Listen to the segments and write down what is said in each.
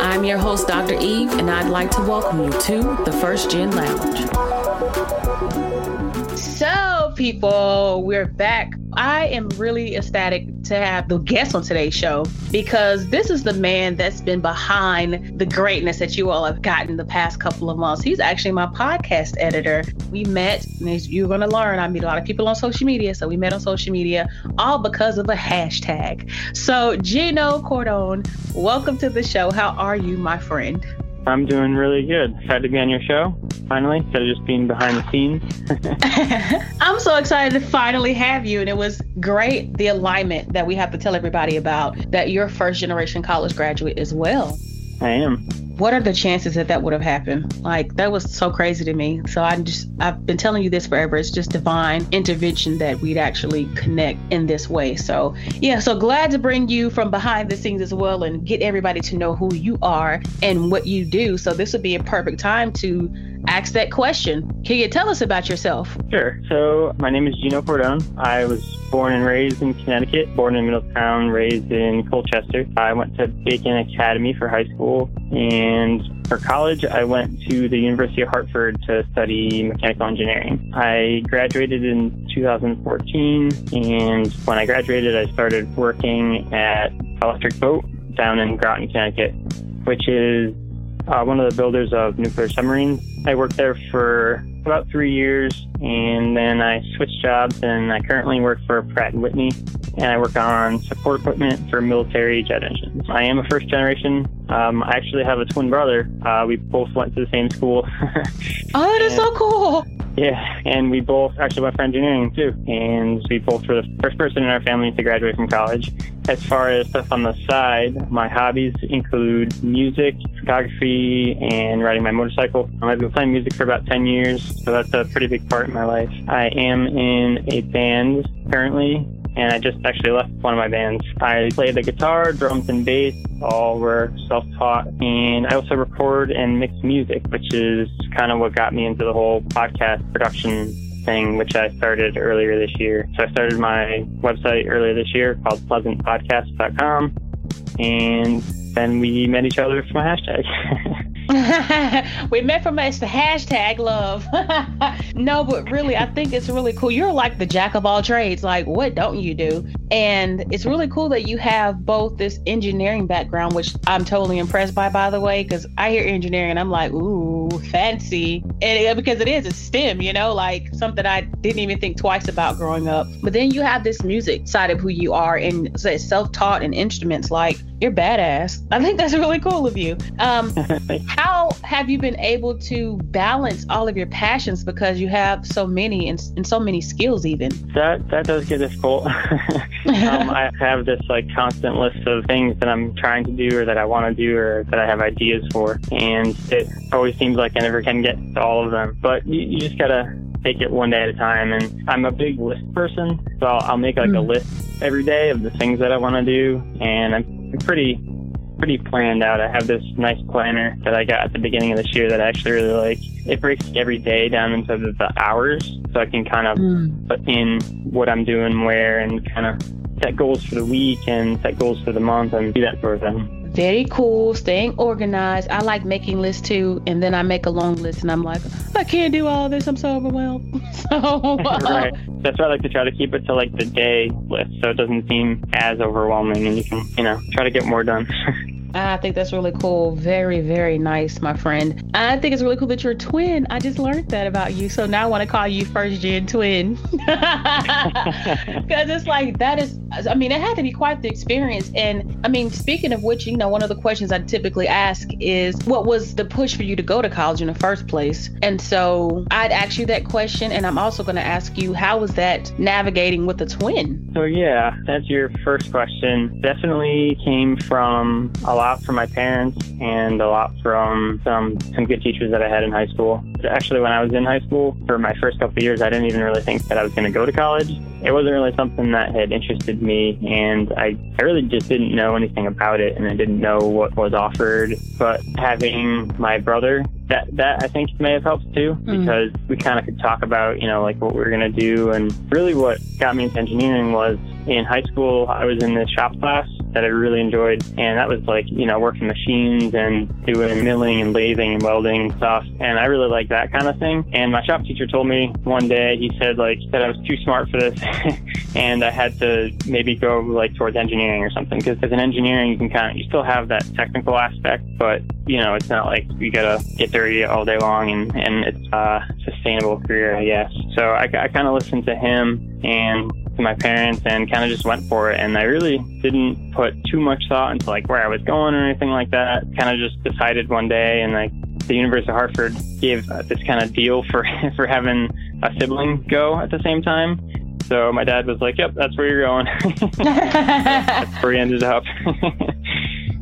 I'm your host, Dr. Eve, and I'd like to welcome you to the First Gen Lounge. So, people, we're back. I am really ecstatic to have the guest on today's show because this is the man that's been behind the greatness that you all have gotten the past couple of months. He's actually my podcast editor. We met, and you're going to learn, I meet a lot of people on social media, so we met on social media, all because of a hashtag. So, Gino Cordone, welcome to the show. How are you, my friend? I'm doing really good. Excited to be on your show, finally, instead of just being behind the scenes. I'm so excited to finally have you. And it was great, the alignment that we have to tell everybody about, that you're a first-generation college graduate as well. I am. What are the chances that would have happened? Like, that was so crazy to me. So I've been telling you this forever. It's just divine intervention that we'd actually connect in this way. So yeah, so glad to bring you from behind the scenes as well and get everybody to know who you are and what you do. So this would be a perfect time to ask that question. Can you tell us about yourself? Sure. So my name is Gino Cordone. I was born and raised in Connecticut, born in Middletown, raised in Colchester. I went to Bacon Academy for high school, and for college, I went to the University of Hartford to study mechanical engineering. I graduated in 2014, and when I graduated, I started working at Electric Boat down in Groton, Connecticut, which is one of the builders of nuclear submarines. I worked there for about 3 years, and then I switched jobs, and I currently work for Pratt & Whitney, and I work on support equipment for military jet engines. I am a first generation. I actually have a twin brother. We both went to the same school. Oh, that is so cool. Yeah, and we both actually went for engineering too, and we both were the first person in our family to graduate from college. As far as stuff on the side, my hobbies include music, photography, and riding my motorcycle. I've been playing music for about 10 years, so that's a pretty big part of my life. I am in a band currently, and I just actually left one of my bands. I play the guitar, drums, and bass. All were self-taught. And I also record and mix music, which is kind of what got me into the whole podcast production thing, which I started earlier this year. So I started my website earlier this year called pleasantpodcasts.com, and then we met each other from a hashtag. We met from us the hashtag love. No, but really, I think it's really cool. You're like the jack of all trades. Like, what don't you do? And it's really cool that you have both this engineering background, which I'm totally impressed by the way, because I hear engineering and I'm like, ooh, fancy. And because it is a STEM, you know, like something I didn't even think twice about growing up. But then you have this music side of who you are, and so it's self-taught and instruments. Like, you're badass. I think that's really cool of you. How have you been able to balance all of your passions, because you have so many and so many skills even? That does get difficult. I have this like constant list of things that I'm trying to do or that I want to do or that I have ideas for, and it always seems like I never can get to all of them. But you just gotta take it one day at a time, and I'm a big list person, so I'll make like a list every day of the things that I want to do, and I'm pretty planned out. I have this nice planner that I got at the beginning of this year that I actually really like. It breaks every day down into the hours, so I can kind of put in what I'm doing where and kind of set goals for the week and set goals for the month and do that sort of thing. Very cool. Staying organized. I like making lists too, and then I make a long list and I'm like, I can't do all this, I'm so overwhelmed. So right. That's why I like to try to keep it to like the day list, so it doesn't seem as overwhelming and you can, you know, try to get more done. I think that's really cool. Very, very nice, my friend. I think it's really cool that you're a twin. I just learned that about you. So now I want to call you first gen twin. Because it's like, that is I mean, it had to be quite the experience. And I mean, speaking of which, you know, one of the questions I typically ask is, what was the push for you to go to college in the first place? And so I'd ask you that question. And I'm also going to ask you, how was that navigating with a twin? So yeah, that's your first question. Definitely came from a lot from my parents and a lot from some good teachers that I had in high school. Actually, when I was in high school, for my first couple of years, I didn't even really think that I was going to go to college. It wasn't really something that had interested me, and I really just didn't know anything about it, and I didn't know what was offered. But having my brother, that I think may have helped too, because we kind of could talk about, you know, like what we were going to do. And really what got me into engineering was in high school, I was in this shop class that I really enjoyed, and that was like, you know, working machines and doing milling and lathing and welding and stuff, and I really liked that kind of thing. And my shop teacher told me one day, he said like that I was too smart for this and I had to maybe go like towards engineering or something, because as an engineering you can kind of, you still have that technical aspect, but you know, it's not like you gotta get dirty all day long, and it's a sustainable career, I guess. So I kind of listened to him and to my parents and kind of just went for it, and I really didn't put too much thought into like where I was going or anything like that. Kind of just decided one day, and like the University of Hartford gave this kind of deal for having a sibling go at the same time. So my dad was like, "Yep, that's where you're going." That's where we ended up.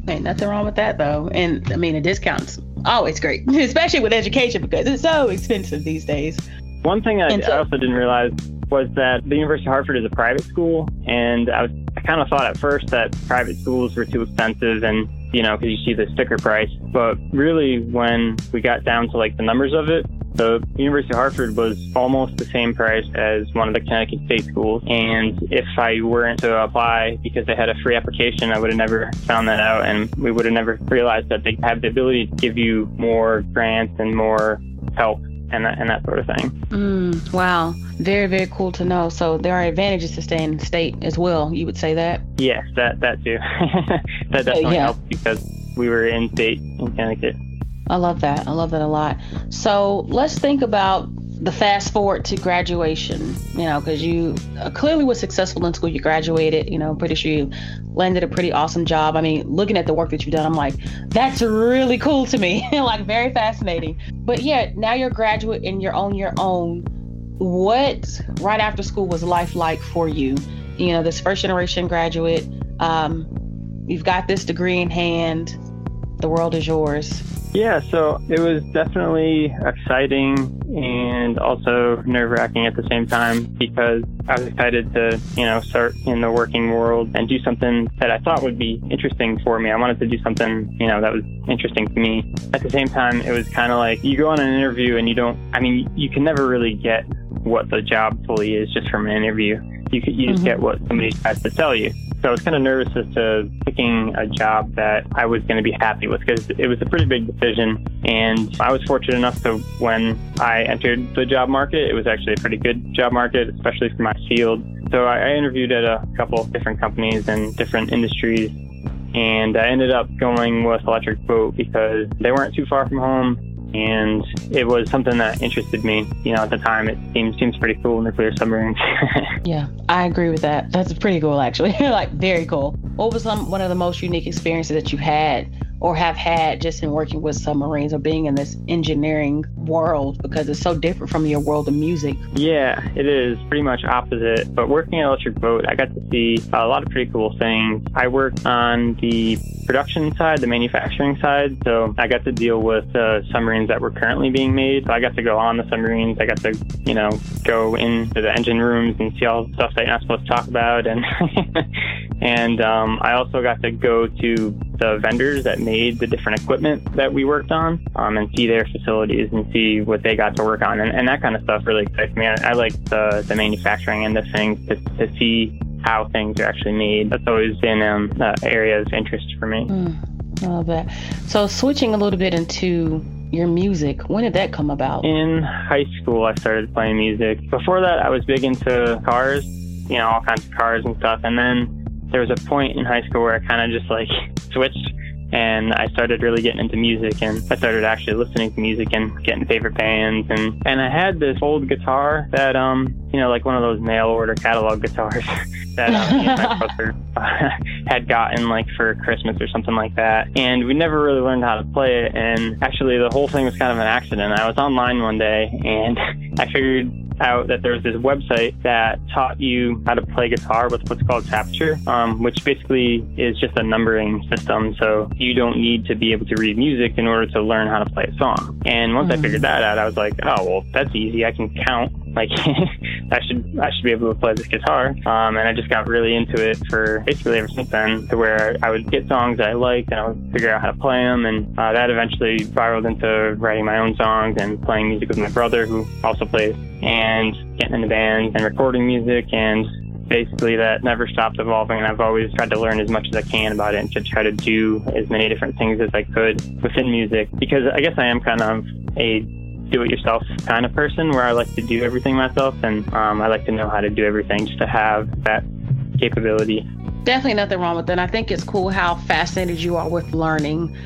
Ain't nothing wrong with that though, and I mean a discount's always great, especially with education because it's so expensive these days. One thing I also didn't realize was that the University of Hartford is a private school, and I kind of thought at first that private schools were too expensive, and you know, because you see the sticker price. But really, when we got down to like the numbers of it, the University of Hartford was almost the same price as one of the Connecticut state schools. And if I weren't to apply because they had a free application, I would have never found that out, and we would have never realized that they have the ability to give you more grants and more help and that sort of thing. Wow. Very, very cool to know. So there are advantages to staying in state as well. You would say that? Yes, that too. That definitely helped because we were in state in Connecticut. I love that. I love that a lot. So let's think about the fast forward to graduation, you know, because you clearly were successful in school. You graduated, you know, I'm pretty sure you landed a pretty awesome job. I mean, looking at the work that you've done, I'm like, that's really cool to me, like very fascinating. But yeah, now you're a graduate and you're on your own. What right after school was life like for you? You know, this first generation graduate, you've got this degree in hand, the world is yours. Yeah, so it was definitely exciting and also nerve-wracking at the same time, because I was excited to, you know, start in the working world and do something that I thought would be interesting for me. I wanted to do something, you know, that was interesting to me. At the same time, it was kind of like you go on an interview and you can never really get what the job fully is just from an interview. You just get what somebody tries to tell you. So I was kind of nervous as to picking a job that I was going to be happy with, because it was a pretty big decision. And I was fortunate enough to, when I entered the job market, it was actually a pretty good job market, especially for my field. So I interviewed at a couple of different companies and different industries. And I ended up going with Electric Boat because they weren't too far from home. And it was something that interested me. You know, at the time, it seems pretty cool, nuclear submarines. Yeah, I agree with that. That's pretty cool, actually. Like, very cool. What was one of the most unique experiences that you had or have had just in working with submarines or being in this engineering world, because it's so different from your world of music? Yeah, it is pretty much opposite. But working at Electric Boat, I got to see a lot of pretty cool things. I worked on the production side, the manufacturing side. So I got to deal with the submarines that were currently being made. So I got to go on the submarines. I got to, you know, go into the engine rooms and see all the stuff that you're not supposed to talk about. And and I also got to go to the vendors that made the different equipment that we worked on, and see their facilities and see what they got to work on. And that kind of stuff really excites me. I like the manufacturing end of things, to see how things are actually made. That's always been an area of interest for me. I love that. So switching a little bit into your music, when did that come about? In high school, I started playing music. Before that, I was big into cars, you know, all kinds of cars and stuff. And then there was a point in high school where I kind of just like switched And I started really getting into music, and I started actually listening to music and getting favorite bands. And I had this old guitar that, you know, like one of those mail order catalog guitars that me and my brother had gotten like for Christmas or something like that. And we never really learned how to play it. And actually the whole thing was kind of an accident. I was online one day and I figured out that there was this website that taught you how to play guitar with what's called Tapture, which basically is just a numbering system. So you don't need to be able to read music in order to learn how to play a song. And once I figured that out, I was like, oh, well, that's easy. I can count. Like, I should be able to play this guitar. And I just got really into it for basically ever since then, to where I would get songs that I liked and I would figure out how to play them. And that eventually spiraled into writing my own songs and playing music with my brother, who also plays, and getting into bands and recording music. And basically that never stopped evolving, and I've always tried to learn as much as I can about it and to try to do as many different things as I could within music, because I guess I am kind of a do-it-yourself kind of person, where I like to do everything myself, and I like to know how to do everything just to have that capability. Definitely nothing wrong with it. And I think it's cool how fascinated you are with learning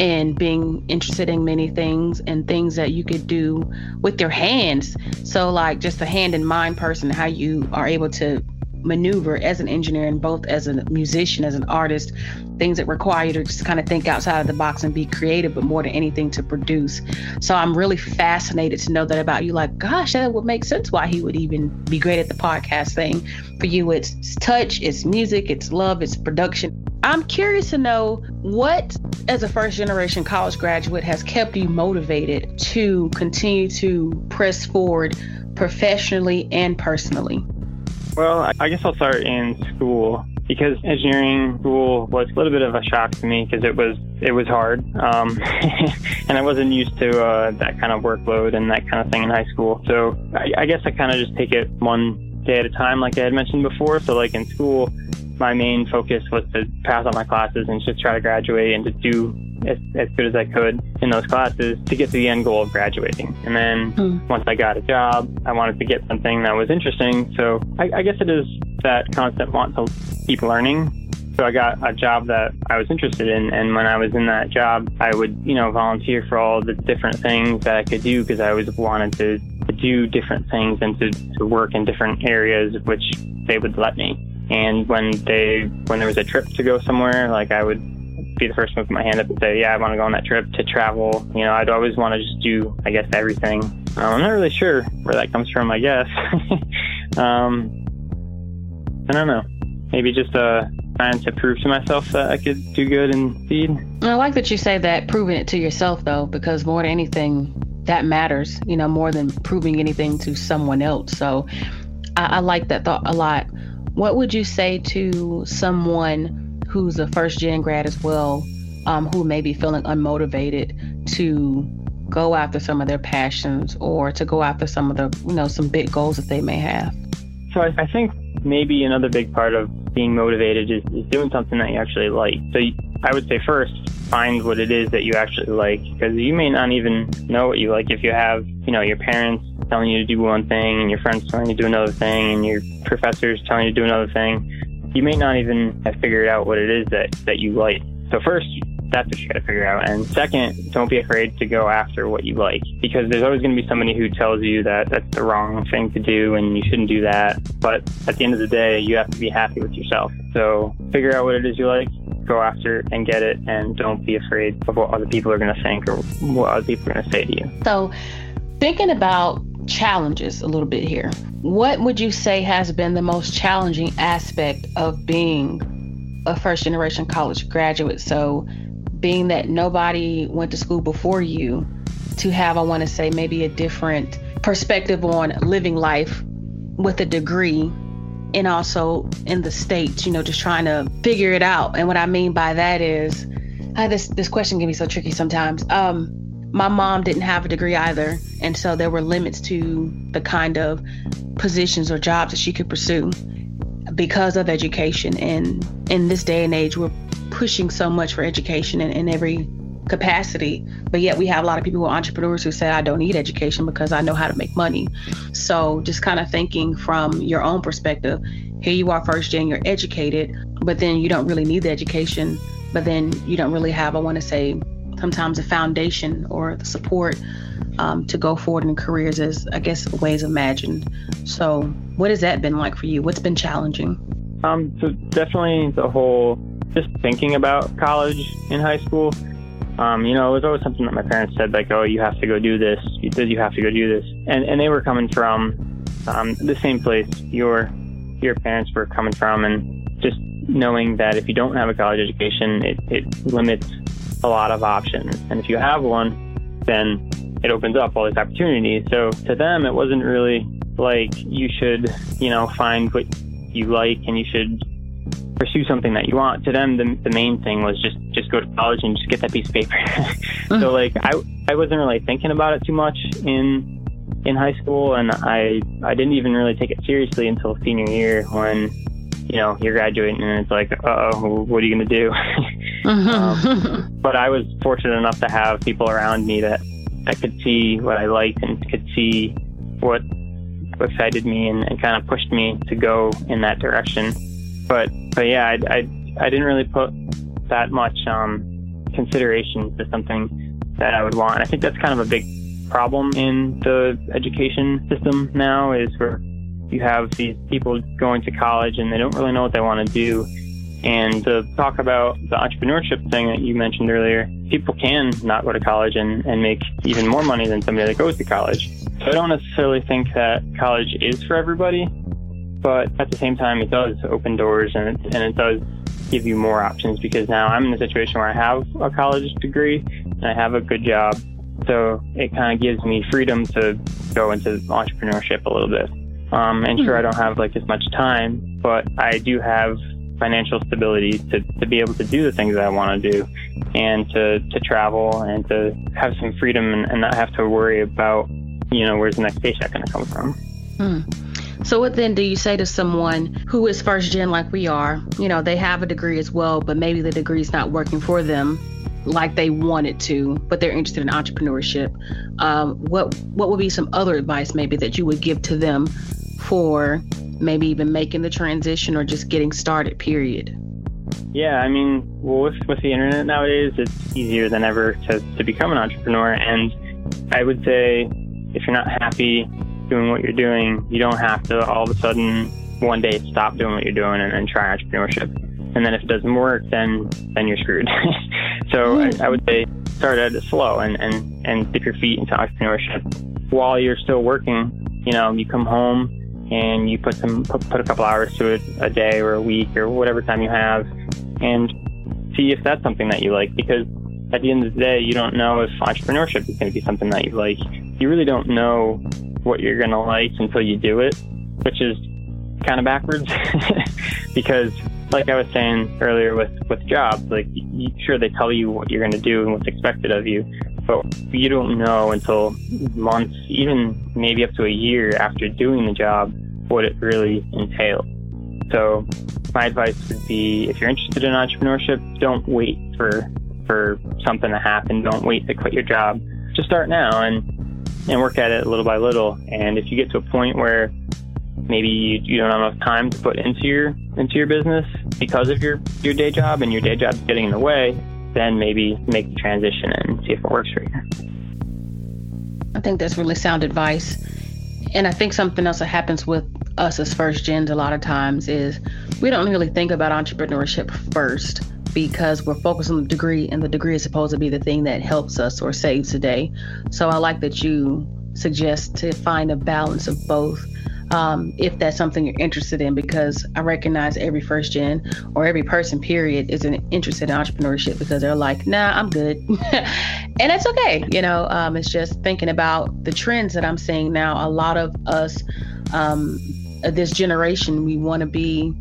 and being interested in many things and things that you could do with your hands. So like just a hand and mind person, how you are able to maneuver as an engineer and both as a musician, as an artist, things that require you to just kind of think outside of the box and be creative, but more than anything to produce. So I'm really fascinated to know that about you. Like, gosh, that would make sense why he would even be great at the podcast thing. For you, it's touch, it's music, it's love, it's production. I'm curious to know what, as a first generation college graduate, has kept you motivated to continue to press forward professionally and personally? Well, I guess I'll start in school, because engineering school was a little bit of a shock to me, because it was hard, and I wasn't used to that kind of workload and that kind of thing in high school. So I guess I kind of just take it one day at a time, like I had mentioned before. So like in school, my main focus was to pass all my classes and just try to graduate and to do as good as I could in those classes to get to the end goal of graduating. And then once I got a job, I wanted to get something that was interesting. So I guess it is that constant want to keep learning. So I got a job that I was interested in, and when I was in that job, I would, you know, volunteer for all the different things that I could do, because I always wanted to do different things and to work in different areas which they would let me. And when there was a trip to go somewhere, like I would be the first one with my hand up and say, yeah, I want to go on that trip, to travel. You know, I'd always want to just do, I guess, everything. I'm not really sure where that comes from, I guess. I don't know. Maybe just trying to prove to myself that I could do good and succeed. I like that you say that, proving it to yourself, though, because more than anything, that matters, you know, more than proving anything to someone else. So I like that thought a lot. What would you say to someone who's a first-gen grad as well, who may be feeling unmotivated to go after some of their passions or to go after some of the, you know, some big goals that they may have? So I think maybe another big part of being motivated is doing something that you actually like. So I would say first, find what it is that you actually like, because you may not even know what you like if you have, you know, your parents telling you to do one thing and your friends telling you to do another thing and your professors telling you to do another thing. You may not even have figured out what it is that you like. So first, that's what you got to figure out. And second, don't be afraid to go after what you like, because there's always going to be somebody who tells you that that's the wrong thing to do and you shouldn't do that. But at the end of the day, you have to be happy with yourself. So figure out what it is you like, go after it and get it, and don't be afraid of what other people are going to think or what other people are going to say to you. So thinking about challenges a little bit here, what would you say has been the most challenging aspect of being a first generation college graduate? So being that nobody went to school before you, to have, I want to say, maybe a different perspective on living life with a degree, and also in the States, you know, just trying to figure it out. And what I mean by that is, this question can be so tricky sometimes. My mom didn't have a degree either, and so there were limits to the kind of positions or jobs that she could pursue because of education. And in this day and age, we're pushing so much for education in every capacity, but yet we have a lot of people who are entrepreneurs who say, I don't need education because I know how to make money. So just kind of thinking from your own perspective, here you are first gen, you're educated, but then you don't really need the education but then you don't really have, I want to say, sometimes a foundation or the support to go forward in careers as, I guess, ways imagined. So what has that been like for you? What's been challenging? So definitely the whole just thinking about college in high school. You know, it was always something that my parents said, like, oh, you have to go do this. You have to go do this. And they were coming from the same place your parents were coming from. And just knowing that if you don't have a college education, it limits a lot of options. And if you have one, then it opens up all these opportunities. So to them, it wasn't really like you should, you know, find what you like and you should pursue something that you want. To them, the main thing was just go to college and just get that piece of paper. So like I wasn't really thinking about it too much in high school, and I didn't even really take it seriously until senior year when, you know, you're graduating and it's like, uh-oh, what are you going to do? But I was fortunate enough to have people around me that could see what I liked and could see what excited me and kind of pushed me to go in that direction. But yeah, I didn't really put that much consideration to something that I would want. And I think that's kind of a big problem in the education system now, is where you have these people going to college and they don't really know what they want to do. And to talk about the entrepreneurship thing that you mentioned earlier, people can not go to college and make even more money than somebody that goes to college. So I don't necessarily think that college is for everybody. But at the same time, it does open doors and it does give you more options, because now I'm in a situation where I have a college degree and I have a good job. So it kind of gives me freedom to go into entrepreneurship a little bit. And sure, I don't have like as much time, but I do have financial stability to be able to do the things that I want to do, and to travel and to have some freedom and not have to worry about, you know, where's the next paycheck going to come from. So what then do you say to someone who is first gen like we are? You know, they have a degree as well, but maybe the degree is not working for them like they want it to, but they're interested in entrepreneurship. What would be some other advice maybe that you would give to them for maybe even making the transition or just getting started, period? Yeah, I mean, well, with the internet nowadays, it's easier than ever to become an entrepreneur. And I would say if you're not happy doing what you're doing, you don't have to all of a sudden one day stop doing what you're doing and try entrepreneurship. And then if it doesn't work, then you're screwed. So I would say start out slow and dip your feet into entrepreneurship while you're still working. You know, you come home and you put a couple hours to it a day or a week or whatever time you have, and see if that's something that you like, because at the end of the day, you don't know if entrepreneurship is going to be something that you like. You really don't know what you're going to like until you do it, which is kind of backwards. Because like I was saying earlier with jobs, like, sure, they tell you what you're going to do and what's expected of you, but you don't know until months, even maybe up to a year after doing the job, what it really entails. So my advice would be, if you're interested in entrepreneurship, don't wait for something to happen. Don't wait to quit your job. Just start now and work at it little by little. And if you get to a point where maybe you don't have enough time to put into your business because of your day job and your day job's getting in the way, then maybe make the transition and see if it works for you. I think that's really sound advice. And I think something else that happens with us as first gens a lot of times is we don't really think about entrepreneurship first, because we're focused on the degree, and the degree is supposed to be the thing that helps us or saves the day. So I like that you suggest to find a balance of both, if that's something you're interested in, because I recognize every first gen or every person, period, is interested in entrepreneurship because they're like, nah, I'm good. And that's okay. You know, it's just thinking about the trends that I'm seeing now. A lot of us, this generation, we want to be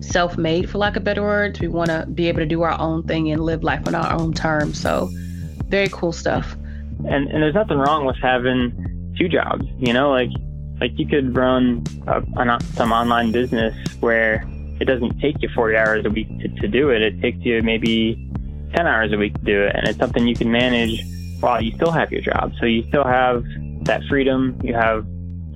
self-made, for lack of better words. We want to be able to do our own thing and live life on our own terms. So very cool stuff. And there's nothing wrong with having two jobs, you know, like you could run some online business where it doesn't take you 40 hours a week to do it. It takes you maybe 10 hours a week to do it. And it's something you can manage while you still have your job. So you still have that freedom. You have,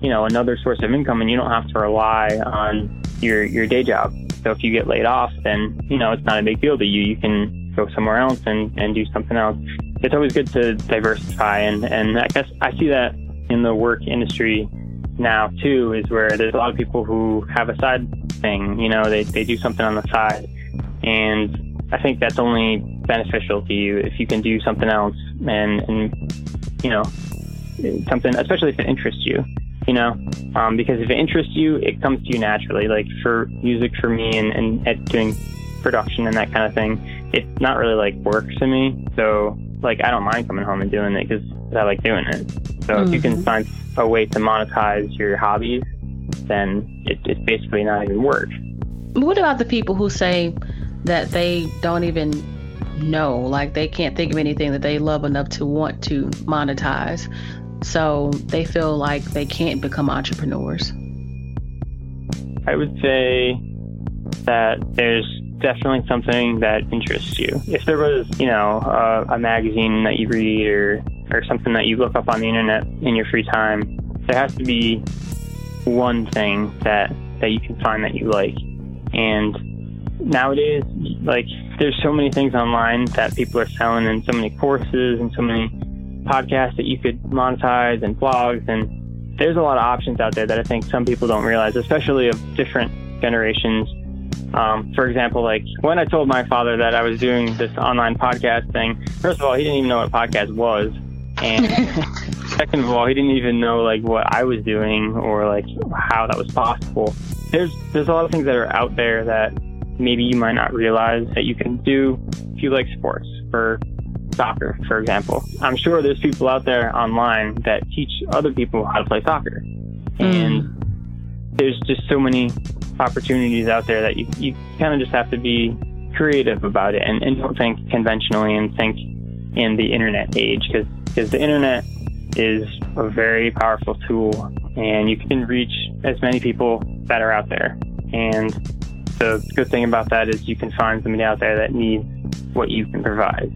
you know, another source of income, and you don't have to rely on your day job. So if you get laid off, then, you know, it's not a big deal to you. You can go somewhere else and do something else. It's always good to diversify. And I guess I see that in the work industry now too, is where there's a lot of people who have a side thing, you know, they do something on the side. And I think that's only beneficial to you if you can do something else and you know, something, especially if it interests you, you know, because if it interests you, it comes to you naturally. Like for music for me and doing production and that kind of thing, it's not really like work to me. So like, I don't mind coming home and doing it because I like doing it. So mm-hmm. if you can find a way to monetize your hobbies, then it's basically not even work. What about the people who say that they don't even know, like they can't think of anything that they love enough to want to monetize? So they feel like they can't become entrepreneurs. I would say that there's definitely something that interests you. If there was, you know, a magazine that you read or something that you look up on the internet in your free time, there has to be one thing that you can find that you like. And nowadays, like, there's so many things online that people are selling and so many courses and so many podcasts that you could monetize and blogs, and there's a lot of options out there that I think some people don't realize, especially of different generations. For example, like when I told my father that I was doing this online podcast thing, first of all, he didn't even know what a podcast was, and second of all, he didn't even know like what I was doing or like how that was possible. There's a lot of things that are out there that maybe you might not realize that you can do if you like sports or soccer, for example. I'm sure there's people out there online that teach other people how to play soccer. And there's just so many opportunities out there that you kind of just have to be creative about it and don't think conventionally and think in the internet age, because the internet is a very powerful tool and you can reach as many people that are out there. And the good thing about that is you can find somebody out there that needs what you can provide.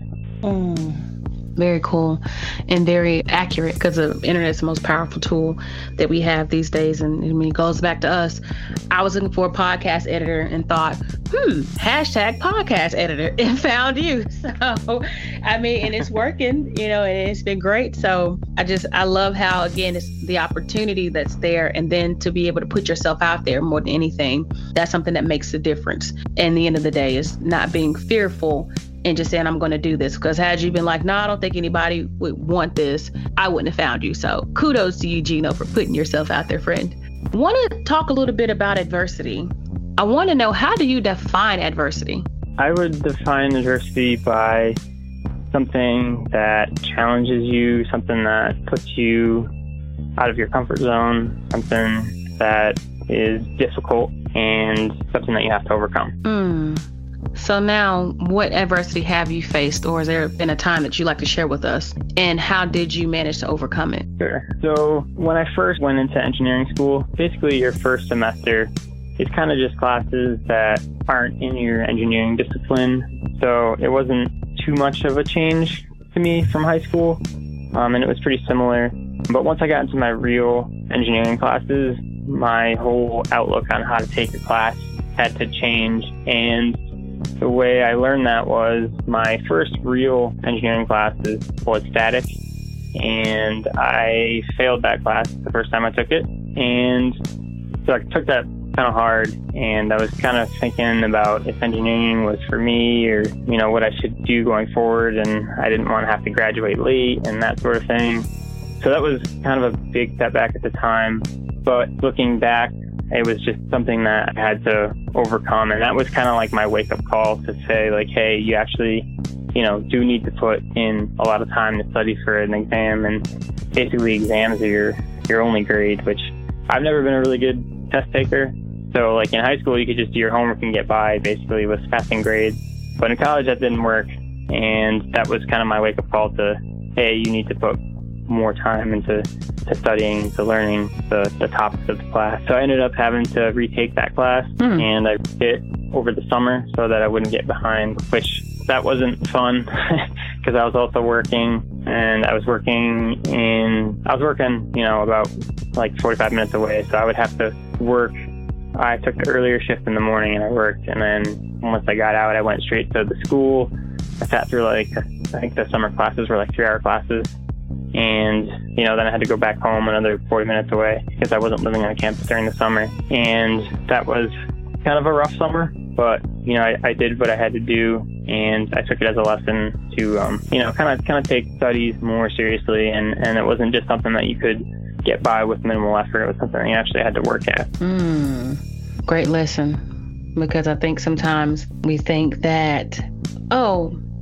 Very cool and very accurate, because the internet's the most powerful tool that we have these days. And I mean, it goes back to us. I was looking for a podcast editor and thought, hashtag podcast editor, and found you. So, I mean, and it's working, you know, and it's been great. So I love how, again, it's the opportunity that's there, and then to be able to put yourself out there more than anything. That's something that makes the difference. And the end of the day is not being fearful and just saying, I'm going to do this. Because had you been like, no, I don't think anybody would want this, I wouldn't have found you. So kudos to you, Gino, for putting yourself out there, friend. Want to talk a little bit about adversity. I want to know, how do you define adversity? I would define adversity by something that challenges you, something that puts you out of your comfort zone, something that is difficult, and something that you have to overcome. So now, what adversity have you faced, or has there been a time that you'd like to share with us, and how did you manage to overcome it? Sure. So when I first went into engineering school, basically your first semester, it's kind of just classes that aren't in your engineering discipline. So it wasn't too much of a change to me from high school, and it was pretty similar. But once I got into my real engineering classes, my whole outlook on how to take a class had to change. And the way I learned that was, my first real engineering class was static, and I failed that class the first time I took it. And so I took that kind of hard, and I was kind of thinking about if engineering was for me, or, you know, what I should do going forward, and I didn't want to have to graduate late and that sort of thing. So that was kind of a big setback at the time, but looking back, it was just something that I had to overcome. And that was kind of like my wake-up call to say, like, hey, you actually, you know, do need to put in a lot of time to study for an exam. And basically exams are your only grade, which I've never been a really good test taker. So like in high school, you could just do your homework and get by basically with passing grades. But in college, that didn't work. And that was kind of my wake-up call to, hey, you need to put more time into studying, to learning the topics of the class. So I ended up having to retake that class, and I did it over the summer so that I wouldn't get behind, which that wasn't fun because I was also working, and I was working, you know, about like 45 minutes away. So I would have to work. I took the earlier shift in the morning and I worked. And then once I got out, I went straight to the school. I sat through I think the summer classes were 3-hour classes. And, then I had to go back home another 40 minutes away because I wasn't living on campus during the summer. And that was kind of a rough summer, but, I did what I had to do. And I took it as a lesson to, kind of take studies more seriously. And it wasn't just something that you could get by with minimal effort. It was something you actually had to work at. Great lesson, because I think sometimes we think that,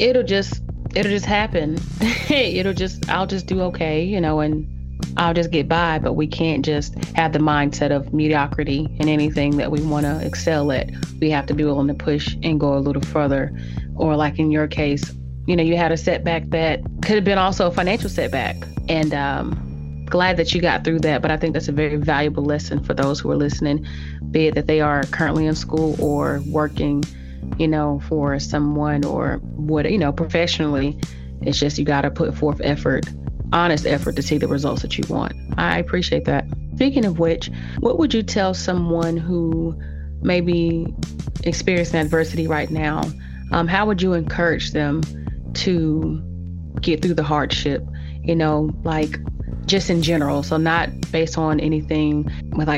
it'll just happen. I'll just do okay, and I'll just get by. But we can't just have the mindset of mediocrity in anything that we want to excel at. We have to be willing to push and go a little further. Or like in your case, you had a setback that could have been also a financial setback. And glad that you got through that. But I think that's a very valuable lesson for those who are listening, be it that they are currently in school or working, for someone or what, professionally. It's just you got to put forth effort, honest effort, to see the results that you want. I appreciate that. Speaking of which, what would you tell someone who may be experiencing adversity right now? How would you encourage them to get through the hardship, just in general? So not based on anything with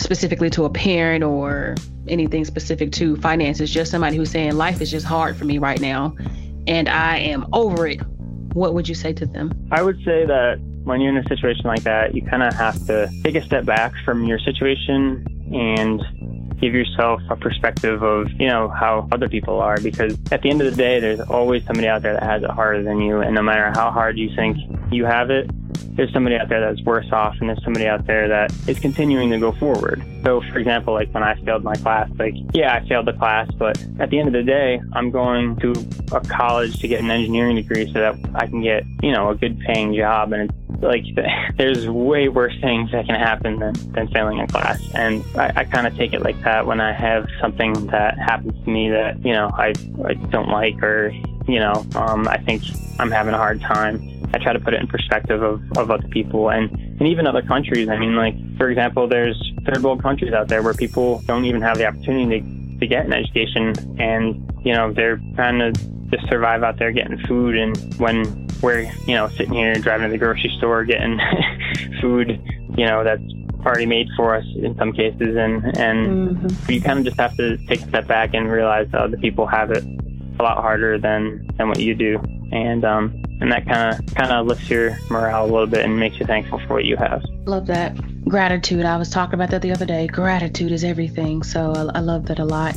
specifically to a parent or anything specific to finances, just somebody who's saying life is just hard for me right now and I am over it. What would you say to them? I would say that when you're in a situation like that, you kind of have to take a step back from your situation and give yourself a perspective of, how other people are, because at the end of the day, there's always somebody out there that has it harder than you. And no matter how hard you think you have it, there's somebody out there that's worse off, and there's somebody out there that is continuing to go forward. So, for example, when I failed my class, I failed the class, but at the end of the day, I'm going to a college to get an engineering degree so that I can get, a good paying job. And it's there's way worse things that can happen than failing a class. And I kind of take it like that when I have something that happens to me that, I don't like, or, I think I'm having a hard time. I try to put it in perspective of other people and even other countries. I mean, for example, there's third world countries out there where people don't even have the opportunity to get an education, and, they're trying to just survive out there getting food. And when we're, sitting here driving to the grocery store, getting food, that's already made for us in some cases. And you kind of just have to take a step back and realize that other people have it a lot harder than what you do. And that kind of lifts your morale a little bit and makes you thankful for what you have. Love that. Gratitude. I was talking about that the other day. Gratitude is everything. So I love that a lot.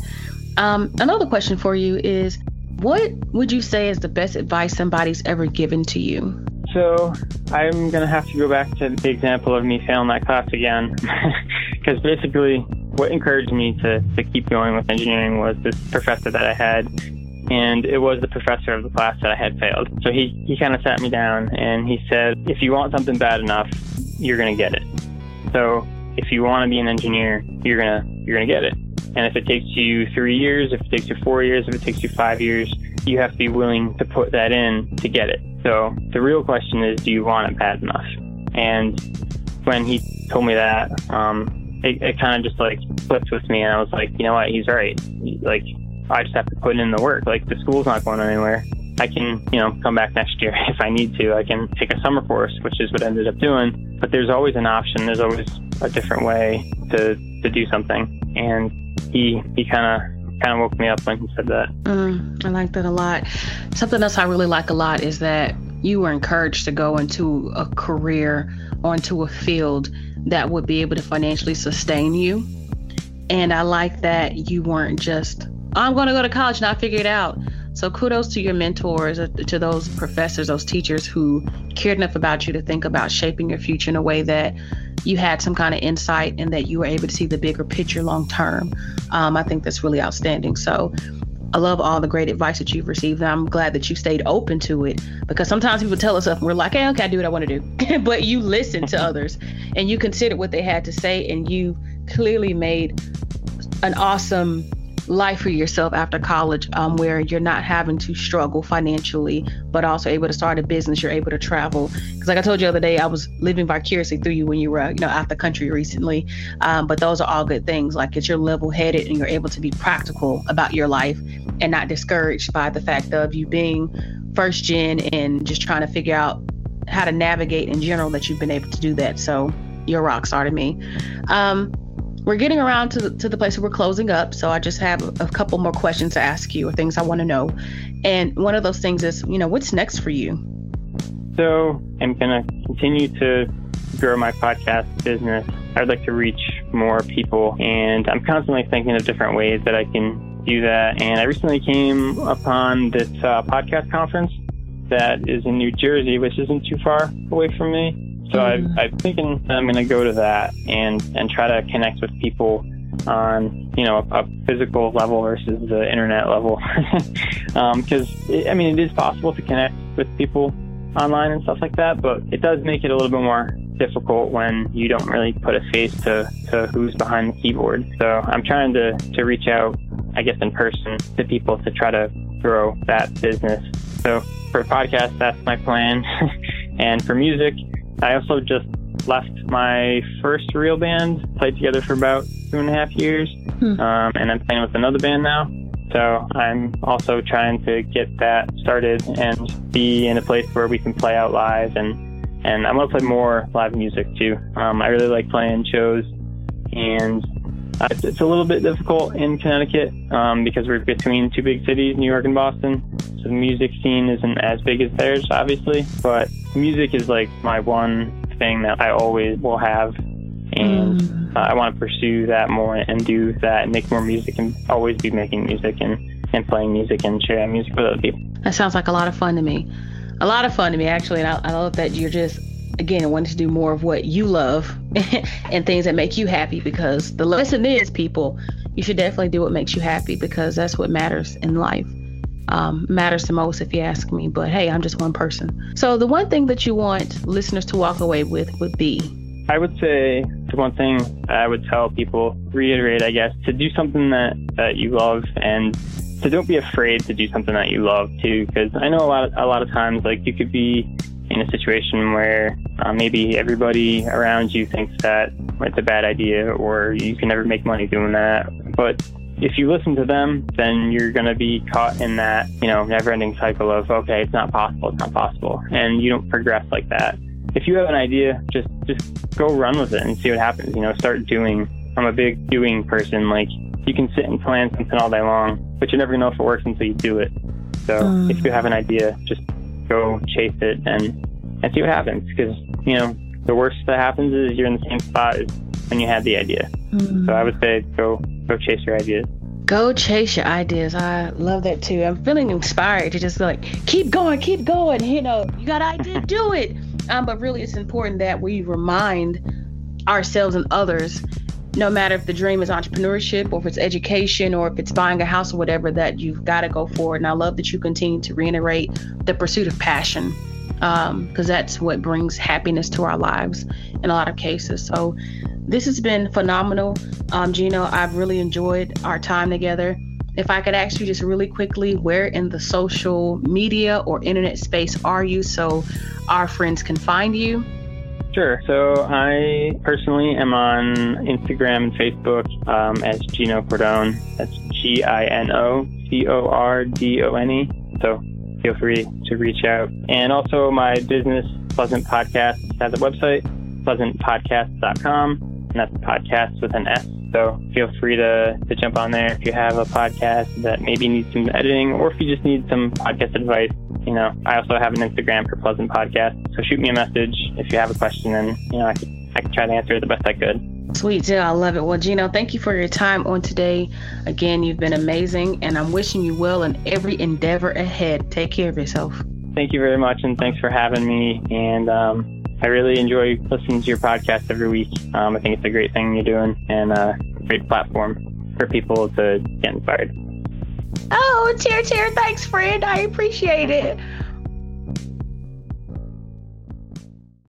Another question for you is, what would you say is the best advice somebody's ever given to you? So I'm going to have to go back to the example of me failing that class again, because basically what encouraged me to keep going with engineering was this professor that I had. And it was the professor of the class that I had failed. So he kind of sat me down and he said, if you want something bad enough, you're going to get it. So if you want to be an engineer, you're going to get it. And if it takes you 3 years, if it takes you 4 years, if it takes you 5 years, you have to be willing to put that in to get it. So the real question is, do you want it bad enough? And when he told me that, it kind of just flipped with me. And I was like, you know what? He's right. I just have to put in the work. The school's not going anywhere. I can, come back next year if I need to. I can take a summer course, which is what I ended up doing. But there's always an option. There's always a different way to do something. And he kind of woke me up when he said that. I like that a lot. Something else I really like a lot is that you were encouraged to go into a career or into a field that would be able to financially sustain you. And I like that you weren't just, I'm going to go to college and I figure it out. So kudos to your mentors, to those professors, those teachers who cared enough about you to think about shaping your future in a way that you had some kind of insight and that you were able to see the bigger picture long term. I think that's really outstanding. So I love all the great advice that you've received. I'm glad that you stayed open to it, because sometimes people tell us stuff and we're like, hey, okay, I do what I want to do. But you listened to others and you considered what they had to say, and you clearly made an awesome life for yourself after college, where you're not having to struggle financially, but also able to start a business. You're able to travel. Because like I told you the other day, I was living vicariously through you when you were, out the country recently. But those are all good things. Like, it's you're level-headed and you're able to be practical about your life and not discouraged by the fact of you being first gen and just trying to figure out how to navigate in general, that you've been able to do that. So you're a rock star to me. We're getting around to the place where we're closing up. So I just have a couple more questions to ask you, or things I want to know. And one of those things is, what's next for you? So I'm going to continue to grow my podcast business. I'd like to reach more people, and I'm constantly thinking of different ways that I can do that. And I recently came upon this podcast conference that is in New Jersey, which isn't too far away from me. So I'm thinking I'm going to go to that and try to connect with people on, a physical level versus the internet level. Because, it is possible to connect with people online and stuff like that, but it does make it a little bit more difficult when you don't really put a face to who's behind the keyboard. So I'm trying to reach out, I guess, in person to people to try to grow that business. So for podcasts, that's my plan. And for music, I also just left my first real band, played together for about 2.5 years, and I'm playing with another band now. So I'm also trying to get that started and be in a place where we can play out live, and I want to play more live music too. I really like playing shows, and it's a little bit difficult in Connecticut because we're between two big cities, New York and Boston. So the music scene isn't as big as theirs, obviously, but music is like my one thing that I always will have, and I want to pursue that more and do that and make more music and always be making music and playing music and sharing music with other people. That sounds like a lot of fun to me. A lot of fun to me, actually, and I love that you're just, again, wanting to do more of what you love and things that make you happy, because the lesson is, people, you should definitely do what makes you happy, because that's what matters in life. Matters the most, if you ask me. But hey, I'm just one person. So the one thing that you want listeners to walk away with would be? I would say the one thing I would tell people, reiterate, I guess, to do something that you love, and to don't be afraid to do something that you love too, because I know a lot of times, like, you could be in a situation where maybe everybody around you thinks that it's a bad idea, or you can never make money doing that. But if you listen to them, then you're going to be caught in that, never-ending cycle of, okay, it's not possible. And you don't progress like that. If you have an idea, just go run with it and see what happens. Start doing. I'm a big doing person. Like, you can sit and plan something all day long, but you never know if it works until you do it. So if you have an idea, just go chase it and see what happens, because the worst that happens is you're in the same spot as when you had the idea. So I would say go chase your ideas. Go chase your ideas. I love that too. I'm feeling inspired to just keep going. You got an idea, do it. But really, it's important that we remind ourselves and others, no matter if the dream is entrepreneurship, or if it's education, or if it's buying a house or whatever, that you've got to go forward. And I love that you continue to reiterate the pursuit of passion, because that's what brings happiness to our lives in a lot of cases. So this has been phenomenal. Gino, I've really enjoyed our time together. If I could ask you just really quickly, where in the social media or internet space are you, so our friends can find you? Sure. So I personally am on Instagram and Facebook as Gino Cordone. That's GinoCordone. So feel free to reach out. And also my business, Pleasant Podcasts, has a website, pleasantpodcasts.com. And that's podcast with an S. So feel free to jump on there if you have a podcast that maybe needs some editing, or if you just need some podcast advice. I also have an Instagram for Pleasant Podcast, so shoot me a message if you have a question, and I can try to answer it the best I could. Sweet deal, I love it. Well, Gino, thank you for your time on today. Again, you've been amazing, and I'm wishing you well in every endeavor ahead. Take care of yourself. Thank you very much, and thanks for having me. And I really enjoy listening to your podcast every week. I think it's a great thing you're doing, and a great platform for people to get inspired. Oh, cheer, thanks, friend. I appreciate it.